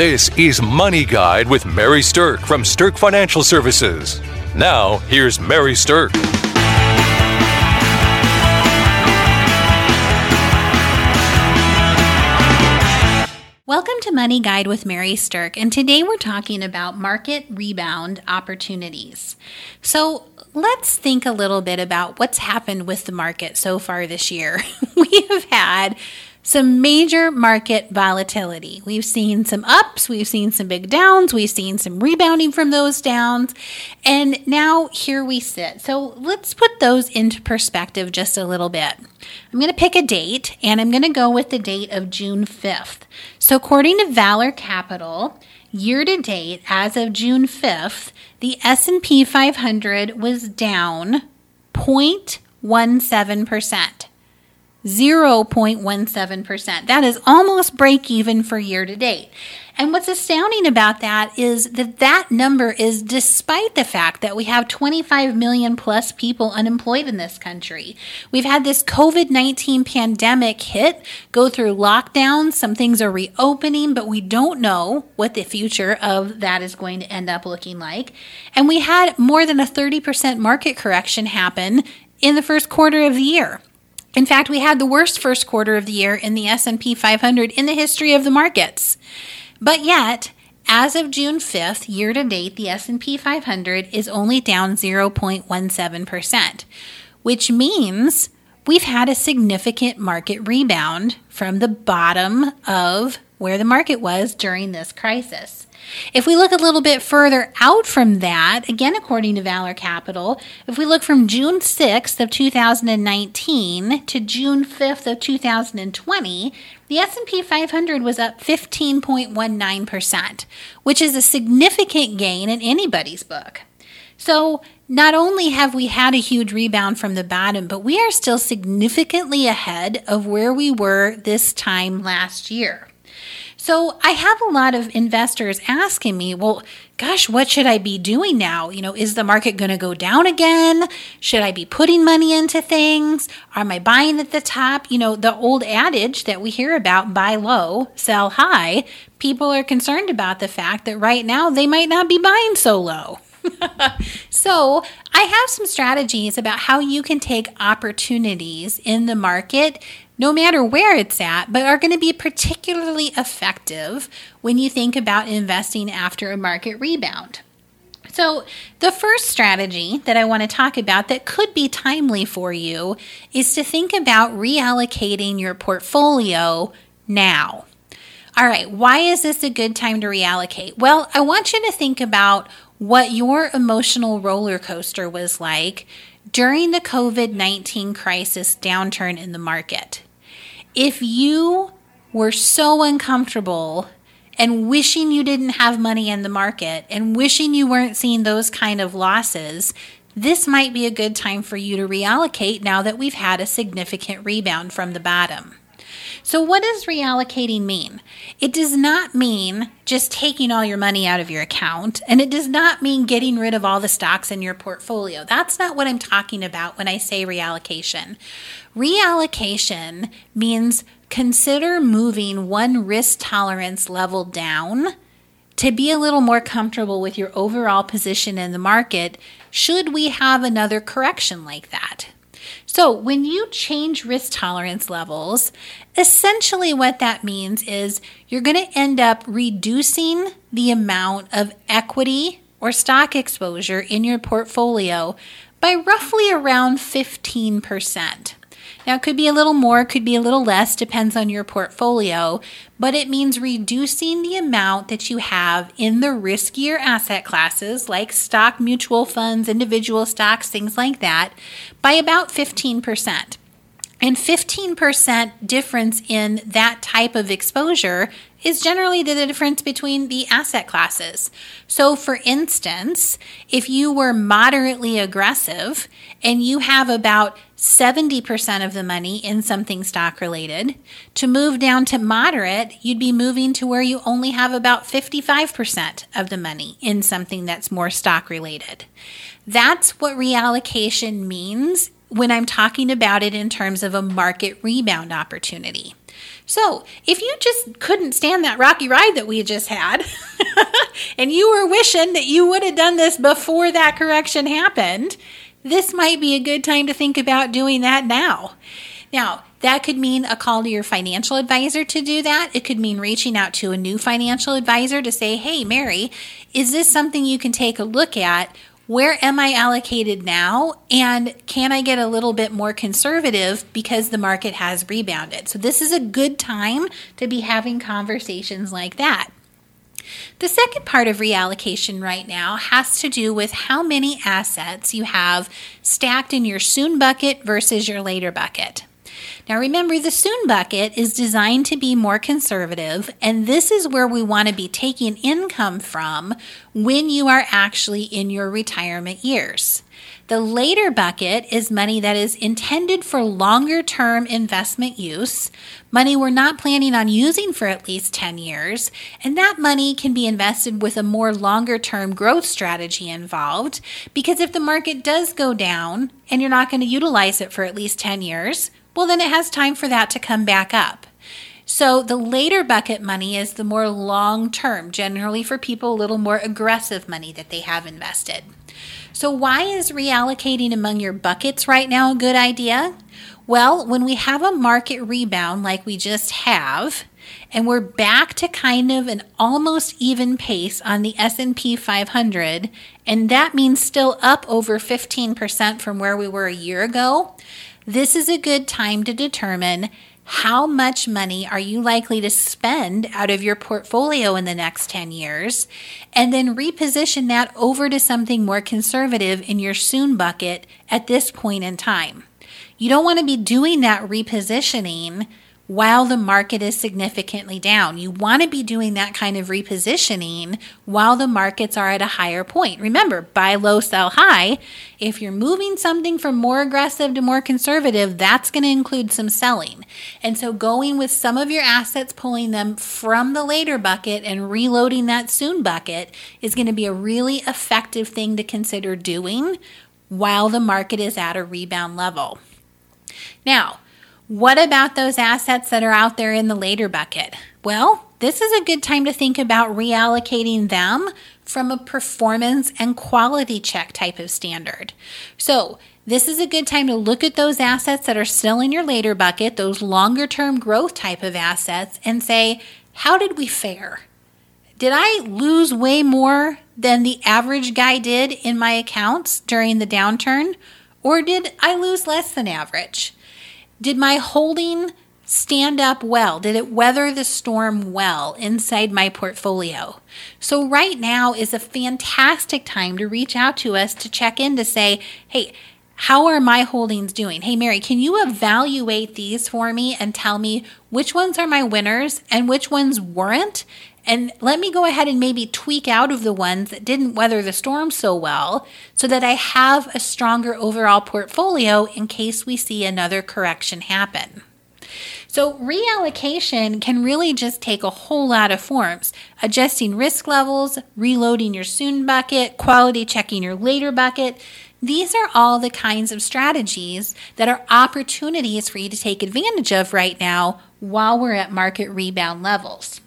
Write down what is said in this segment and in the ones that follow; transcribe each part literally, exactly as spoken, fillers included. This is Money Guide with Mary Sterk from Sterk Financial Services. Now, here's Mary Sterk. Welcome to Money Guide with Mary Sterk, and today we're talking about market rebound opportunities. So let's think a little bit about what's happened with the market so far this year. We have had some major market volatility. We've seen some ups, we've seen some big downs, we've seen some rebounding from those downs, and now here we sit. So let's put those into perspective just a little bit. I'm going to pick a date, and I'm going to go with the date of June fifth. So according to Valor Capital, year to date, as of June fifth, the S and P five hundred was down zero point one seven percent. zero point one seven percent. That is almost break even for year to date. And what's astounding about that is that that number is despite the fact that we have twenty-five million plus people unemployed in this country. We've had this COVID nineteen pandemic hit, go through lockdowns, some things are reopening, but we don't know what the future of that is going to end up looking like. And we had more than a thirty percent market correction happen in the first quarter of the year. In fact, we had the worst first quarter of the year in the S and P five hundred in the history of the markets. But yet, as of June fifth, year to date, the S and P five hundred is only down zero point one seven percent, which means we've had a significant market rebound from the bottom of where the market was during this crisis. If we look a little bit further out from that, again, according to Valor Capital, if we look from June sixth of two thousand nineteen to June fifth of two thousand twenty, the S and P five hundred was up fifteen point one nine percent, which is a significant gain in anybody's book. So not only have we had a huge rebound from the bottom, but we are still significantly ahead of where we were this time last year. So I have a lot of investors asking me, well, gosh, what should I be doing now? You know, is the market going to go down again? Should I be putting money into things? Am I buying at the top? You know, the old adage that we hear about, buy low, sell high. People are concerned about the fact that right now they might not be buying so low. So I have some strategies about how you can take opportunities in the market, no matter where it's at, but are going to be particularly effective when you think about investing after a market rebound. So the first strategy that I want to talk about that could be timely for you is to think about reallocating your portfolio now. All right, why is this a good time to reallocate? Well, I want you to think about what your emotional roller coaster was like during the COVID nineteen crisis downturn in the market. If you were so uncomfortable and wishing you didn't have money in the market and wishing you weren't seeing those kind of losses, this might be a good time for you to reallocate now that we've had a significant rebound from the bottom. So what does reallocating mean? It does not mean just taking all your money out of your account, and it does not mean getting rid of all the stocks in your portfolio. That's not what I'm talking about when I say reallocation. Reallocation means consider moving one risk tolerance level down to be a little more comfortable with your overall position in the market should we have another correction like that. So when you change risk tolerance levels, essentially what that means is you're going to end up reducing the amount of equity or stock exposure in your portfolio by roughly around fifteen percent. Now, it could be a little more, could be a little less, depends on your portfolio, but it means reducing the amount that you have in the riskier asset classes like stock, mutual funds, individual stocks, things like that, by about fifteen percent. And fifteen percent difference in that type of exposure is generally the difference between the asset classes. So for instance, if you were moderately aggressive and you have about seventy percent of the money in something stock related, to move down to moderate, you'd be moving to where you only have about fifty-five percent of the money in something that's more stock related. That's what reallocation means when I'm talking about it in terms of a market rebound opportunity. So if you just couldn't stand that rocky ride that we just had and you were wishing that you would have done this before that correction happened, this might be a good time to think about doing that now. Now, that could mean a call to your financial advisor to do that. It could mean reaching out to a new financial advisor to say, hey, Mary, is this something you can take a look at? Where am I allocated now? And can I get a little bit more conservative because the market has rebounded? So this is a good time to be having conversations like that. The second part of reallocation right now has to do with how many assets you have stacked in your soon bucket versus your later bucket. Now remember, the soon bucket is designed to be more conservative, and this is where we want to be taking income from when you are actually in your retirement years. The later bucket is money that is intended for longer-term investment use, money we're not planning on using for at least ten years, and that money can be invested with a more longer-term growth strategy involved, because if the market does go down and you're not going to utilize it for at least ten years, well, then it has time for that to come back up. So the later bucket money is the more long-term, generally for people a little more aggressive money that they have invested. So why is reallocating among your buckets right now a good idea? Well, when we have a market rebound like we just have, and we're back to kind of an almost even pace on the S and P five hundred, and that means still up over fifteen percent from where we were a year ago, this is a good time to determine how much money are you likely to spend out of your portfolio in the next ten years, and then reposition that over to something more conservative in your soon bucket at this point in time. You don't want to be doing that repositioning while the market is significantly down. You want to be doing that kind of repositioning while the markets are at a higher point. Remember, buy low, sell high. If you're moving something from more aggressive to more conservative, that's going to include some selling. And so going with some of your assets, pulling them from the later bucket and reloading that soon bucket is going to be a really effective thing to consider doing while the market is at a rebound level. Now, what about those assets that are out there in the later bucket? Well, this is a good time to think about reallocating them from a performance and quality check type of standard. So this is a good time to look at those assets that are still in your later bucket, those longer term growth type of assets, and say, how did we fare? Did I lose way more than the average guy did in my accounts during the downturn? Or did I lose less than average? Did my holding stand up well? Did it weather the storm well inside my portfolio? So right now is a fantastic time to reach out to us to check in to say, hey, how are my holdings doing? Hey, Mary, can you evaluate these for me and tell me which ones are my winners and which ones weren't? And let me go ahead and maybe tweak out of the ones that didn't weather the storm so well so that I have a stronger overall portfolio in case we see another correction happen. So reallocation can really just take a whole lot of forms. Adjusting risk levels, reloading your soon bucket, quality checking your later bucket. These are all the kinds of strategies that are opportunities for you to take advantage of right now while we're at market rebound levels.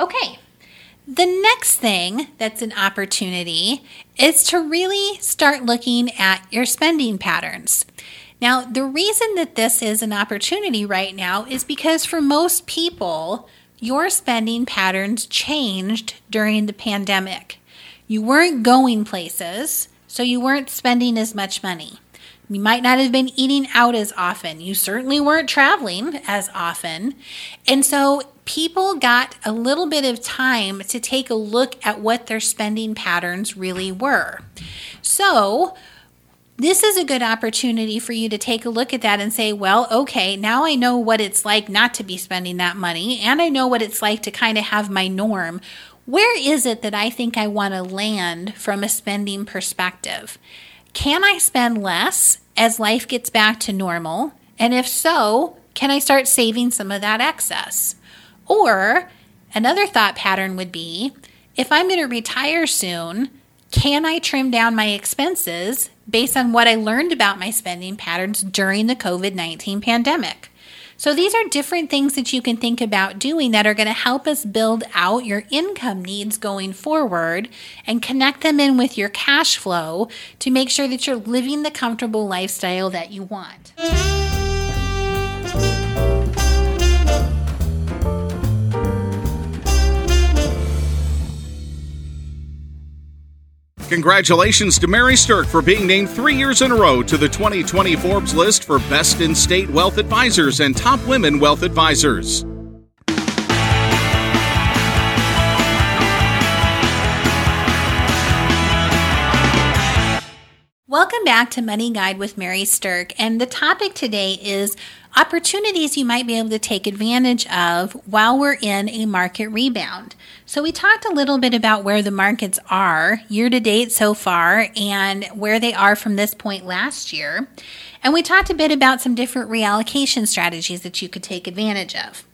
Okay, the next thing that's an opportunity is to really start looking at your spending patterns. Now, the reason that this is an opportunity right now is because for most people, your spending patterns changed during the pandemic. You weren't going places, so you weren't spending as much money. You might not have been eating out as often. You certainly weren't traveling as often. And so people got a little bit of time to take a look at what their spending patterns really were. So this is a good opportunity for you to take a look at that and say, well, okay, now I know what it's like not to be spending that money, and I know what it's like to kind of have my norm. Where is it that I think I want to land from a spending perspective? Can I spend less as life gets back to normal? And if so, can I start saving some of that excess? Or another thought pattern would be, if I'm going to retire soon, can I trim down my expenses based on what I learned about my spending patterns during the covid nineteen pandemic? So these are different things that you can think about doing that are going to help us build out your income needs going forward and connect them in with your cash flow to make sure that you're living the comfortable lifestyle that you want. Congratulations to Mary Sterk for being named three years in a row to the twenty twenty Forbes list for Best in State Wealth Advisors and Top Women Wealth Advisors. Welcome back to Money Guide with Mary Sterk, and the topic today is opportunities you might be able to take advantage of while we're in a market rebound. So we talked a little bit about where the markets are year to date so far and where they are from this point last year. And we talked a bit about some different reallocation strategies that you could take advantage of.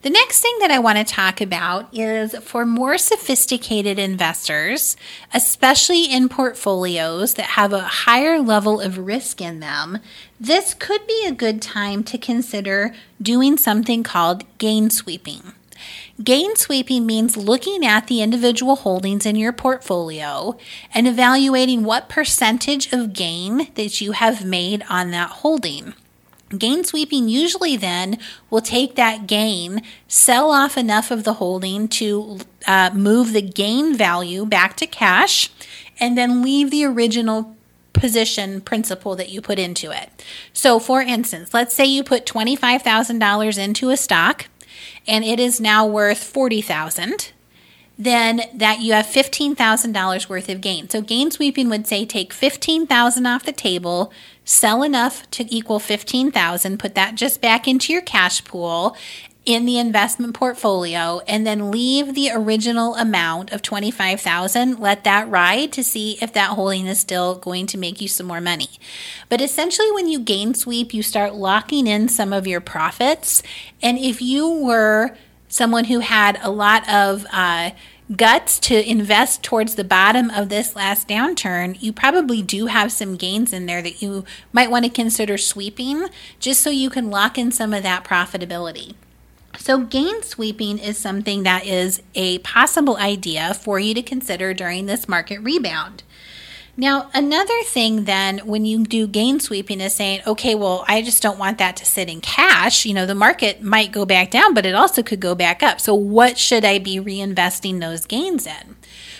The next thing that I want to talk about is for more sophisticated investors, especially in portfolios that have a higher level of risk in them, this could be a good time to consider doing something called gain sweeping. Gain sweeping means looking at the individual holdings in your portfolio and evaluating what percentage of gain that you have made on that holding. Gain sweeping usually then will take that gain, sell off enough of the holding to uh, move the gain value back to cash, and then leave the original position principal that you put into it. So for instance, let's say you put twenty-five thousand dollars into a stock and it is now worth forty thousand dollars. Then that you have fifteen thousand dollars worth of gain. So gain sweeping would say take fifteen thousand dollars off the table, sell enough to equal fifteen thousand dollars, put that just back into your cash pool in the investment portfolio, and then leave the original amount of twenty-five thousand dollars, let that ride to see if that holding is still going to make you some more money. But essentially when you gain sweep, you start locking in some of your profits. And if you were someone who had a lot of uh, guts to invest towards the bottom of this last downturn, you probably do have some gains in there that you might want to consider sweeping just so you can lock in some of that profitability. So gain sweeping is something that is a possible idea for you to consider during this market rebound. Now, another thing then when you do gain sweeping is saying, okay, well, I just don't want that to sit in cash. You know, the market might go back down, but it also could go back up. So what should I be reinvesting those gains in?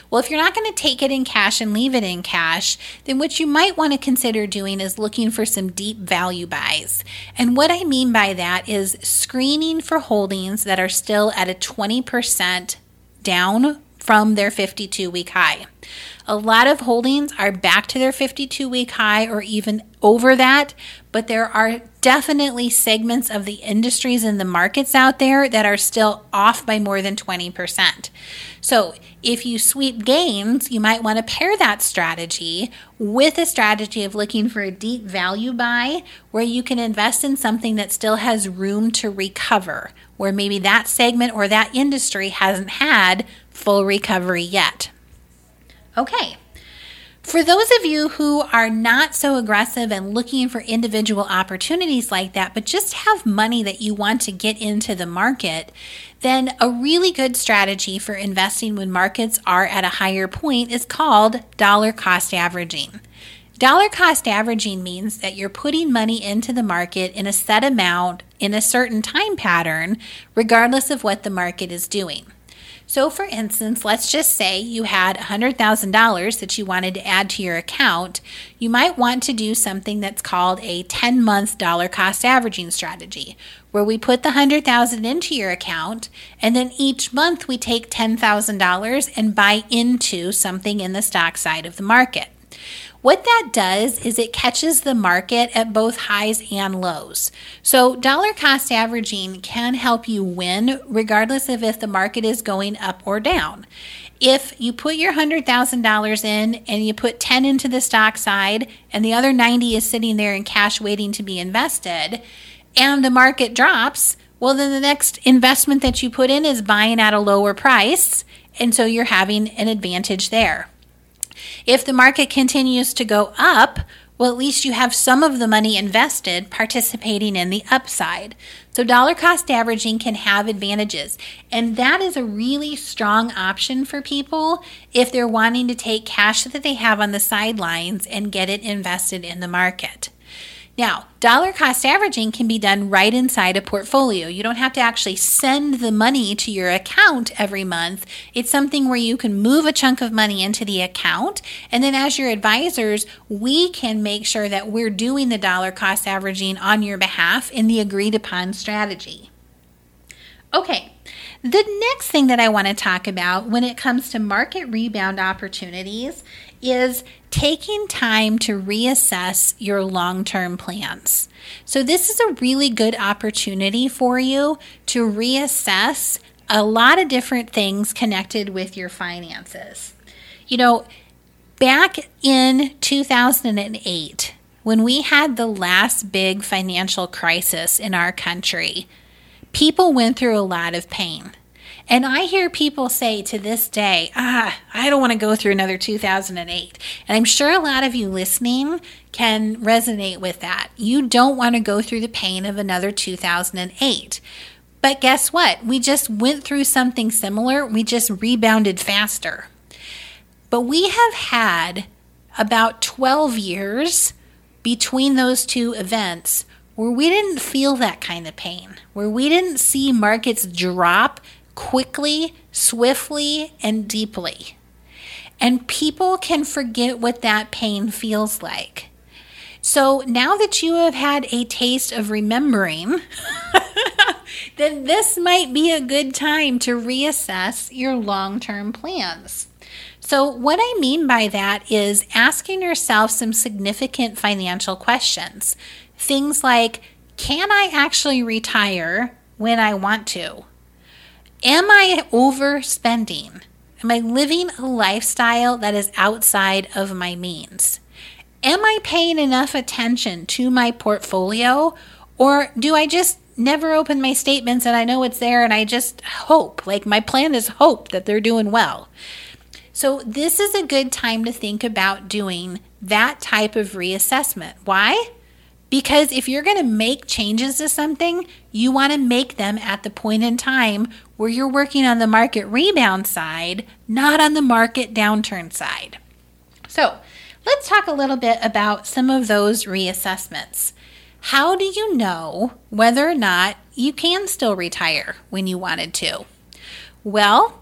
Well, if you're not going to take it in cash and leave it in cash, then what you might want to consider doing is looking for some deep value buys. And what I mean by that is screening for holdings that are still at a twenty percent down from their fifty-two week high. A lot of holdings are back to their fifty-two week high or even over that, but there are definitely segments of the industries and the markets out there that are still off by more than twenty percent. So if you sweep gains, you might want to pair that strategy with a strategy of looking for a deep value buy where you can invest in something that still has room to recover, where maybe that segment or that industry hasn't had full recovery yet. Okay, for those of you who are not so aggressive and looking for individual opportunities like that, but just have money that you want to get into the market, then a really good strategy for investing when markets are at a higher point is called dollar cost averaging. Dollar cost averaging means that you're putting money into the market in a set amount in a certain time pattern, regardless of what the market is doing. So for instance, let's just say you had one hundred thousand dollars that you wanted to add to your account. You might want to do something that's called a ten month dollar cost averaging strategy, where we put the one hundred thousand dollars into your account, and then each month we take ten thousand dollars and buy into something in the stock side of the market. What that does is it catches the market at both highs and lows. So dollar cost averaging can help you win regardless of if the market is going up or down. If you put your one hundred thousand dollars in and you put ten into the stock side and the other ninety is sitting there in cash waiting to be invested and the market drops, well then the next investment that you put in is buying at a lower price, and so you're having an advantage there. If the market continues to go up, well, at least you have some of the money invested participating in the upside. So dollar cost averaging can have advantages, and that is a really strong option for people if they're wanting to take cash that they have on the sidelines and get it invested in the market. Now, dollar cost averaging can be done right inside a portfolio. You don't have to actually send the money to your account every month. It's something where you can move a chunk of money into the account, and then as your advisors, we can make sure that we're doing the dollar cost averaging on your behalf in the agreed upon strategy. Okay, the next thing that I want to talk about when it comes to market rebound opportunities is taking time to reassess your long-term plans. So this is a really good opportunity for you to reassess a lot of different things connected with your finances. You know, back in two thousand eight, when we had the last big financial crisis in our country, people went through a lot of pain. And I hear people say to this day, ah, I don't want to go through another two thousand eight. And I'm sure a lot of you listening can resonate with that. You don't want to go through the pain of another two thousand eight. But guess what? We just went through something similar. We just rebounded faster. But we have had about twelve years between those two events where we didn't feel that kind of pain, where we didn't see markets drop quickly, swiftly, and deeply. And people can forget what that pain feels like. So now that you have had a taste of remembering, then this might be a good time to reassess your long-term plans. So what I mean by that is asking yourself some significant financial questions. Things like, can I actually retire when I want to? Am I overspending? Am I living a lifestyle that is outside of my means? Am I paying enough attention to my portfolio? Or do I just never open my statements and I know it's there and I just hope, like my plan is hope that they're doing well? So this is a good time to think about doing that type of reassessment. Why? Because if you're going to make changes to something, you want to make them at the point in time where you're working on the market rebound side, not on the market downturn side. So let's talk a little bit about some of those reassessments. How do you know whether or not you can still retire when you wanted to? Well,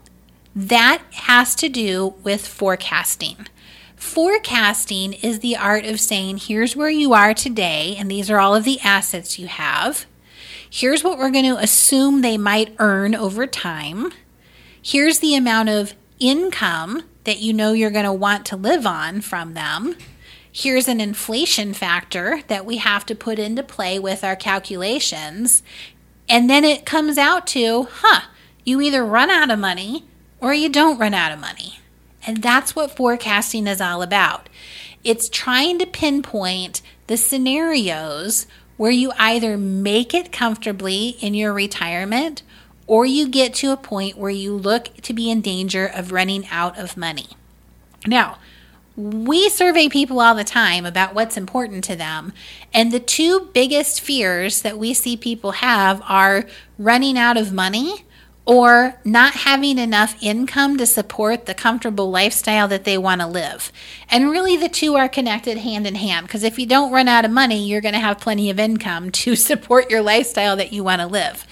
that has to do with forecasting. Forecasting is the art of saying, here's where you are today, and these are all of the assets you have. Here's what we're going to assume they might earn over time. Here's the amount of income that you know you're going to want to live on from them. Here's an inflation factor that we have to put into play with our calculations. And then it comes out to, huh, you either run out of money or you don't run out of money. And that's what forecasting is all about. It's trying to pinpoint the scenarios where you either make it comfortably in your retirement or you get to a point where you look to be in danger of running out of money. Now, we survey people all the time about what's important to them, and the two biggest fears that we see people have are running out of money or not having enough income to support the comfortable lifestyle that they want to live. And really the two are connected hand in hand, because if you don't run out of money, you're going to have plenty of income to support your lifestyle that you want to live.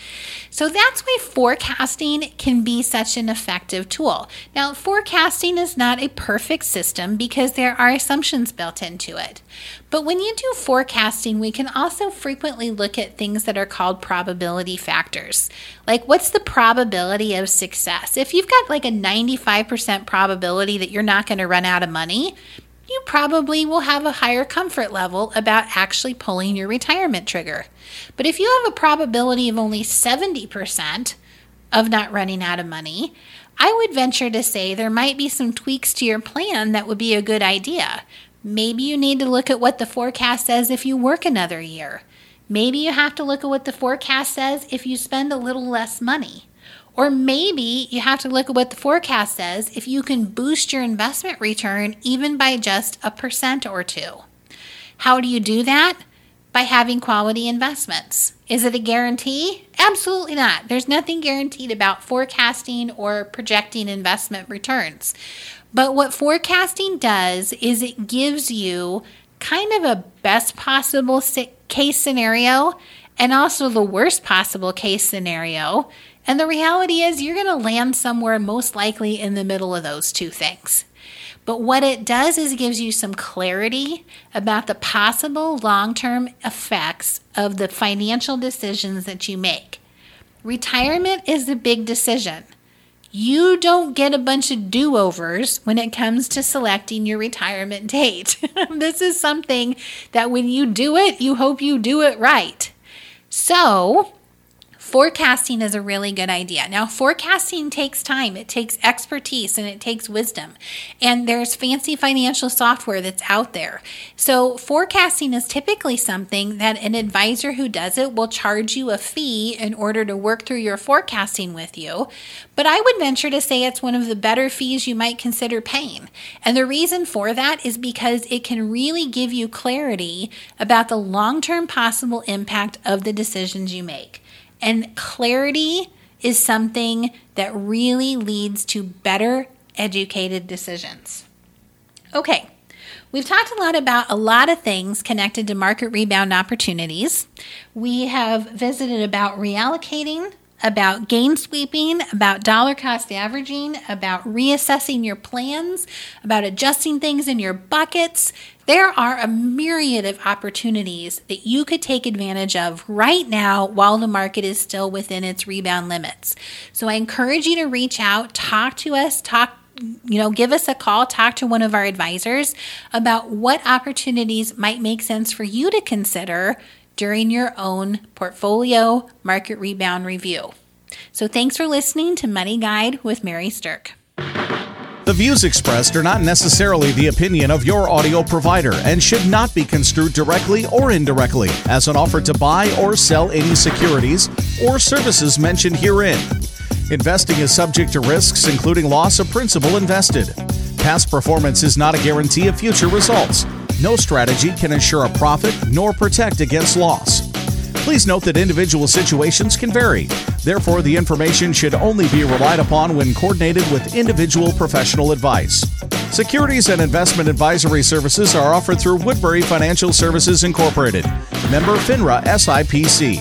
So that's why forecasting can be such an effective tool. Now, forecasting is not a perfect system because there are assumptions built into it. But when you do forecasting, we can also frequently look at things that are called probability factors. Like, what's the probability of success? If you've got like a ninety-five percent probability that you're not going to run out of money, you probably will have a higher comfort level about actually pulling your retirement trigger. But if you have a probability of only seventy percent of not running out of money, I would venture to say there might be some tweaks to your plan that would be a good idea. Maybe you need to look at what the forecast says if you work another year. Maybe you have to look at what the forecast says if you spend a little less money. Or maybe you have to look at what the forecast says if you can boost your investment return even by just a percent or two. How do you do that? By having quality investments. Is it a guarantee? Absolutely not. There's nothing guaranteed about forecasting or projecting investment returns. But what forecasting does is it gives you kind of a best possible case scenario and also the worst possible case scenario. And the reality is you're going to land somewhere most likely in the middle of those two things. But what it does is it gives you some clarity about the possible long-term effects of the financial decisions that you make. Retirement is the big decision. You don't get a bunch of do-overs when it comes to selecting your retirement date. This is something that when you do it, you hope you do it right. So, forecasting is a really good idea. Now, forecasting takes time, it takes expertise, and it takes wisdom. And there's fancy financial software that's out there. So forecasting is typically something that an advisor who does it will charge you a fee in order to work through your forecasting with you. But I would venture to say it's one of the better fees you might consider paying. And the reason for that is because it can really give you clarity about the long-term possible impact of the decisions you make. And clarity is something that really leads to better educated decisions. Okay, we've talked a lot about a lot of things connected to market rebound opportunities. We have visited about reallocating, about gain sweeping, about dollar cost averaging, about reassessing your plans, about adjusting things in your buckets. There are a myriad of opportunities that you could take advantage of right now while the market is still within its rebound limits. So I encourage you to reach out, talk to us, talk you know, give us a call, talk to one of our advisors about what opportunities might make sense for you to consider during your own portfolio market rebound review. So thanks for listening to Money Guide with Mary Sterk. The views expressed are not necessarily the opinion of your audio provider and should not be construed directly or indirectly as an offer to buy or sell any securities or services mentioned herein. Investing is subject to risks, including loss of principal invested. Past performance is not a guarantee of future results. No strategy can ensure a profit nor protect against loss. Please note that individual situations can vary. Therefore, the information should only be relied upon when coordinated with individual professional advice. Securities and investment advisory services are offered through Woodbury Financial Services Incorporated, member FINRA S I P C.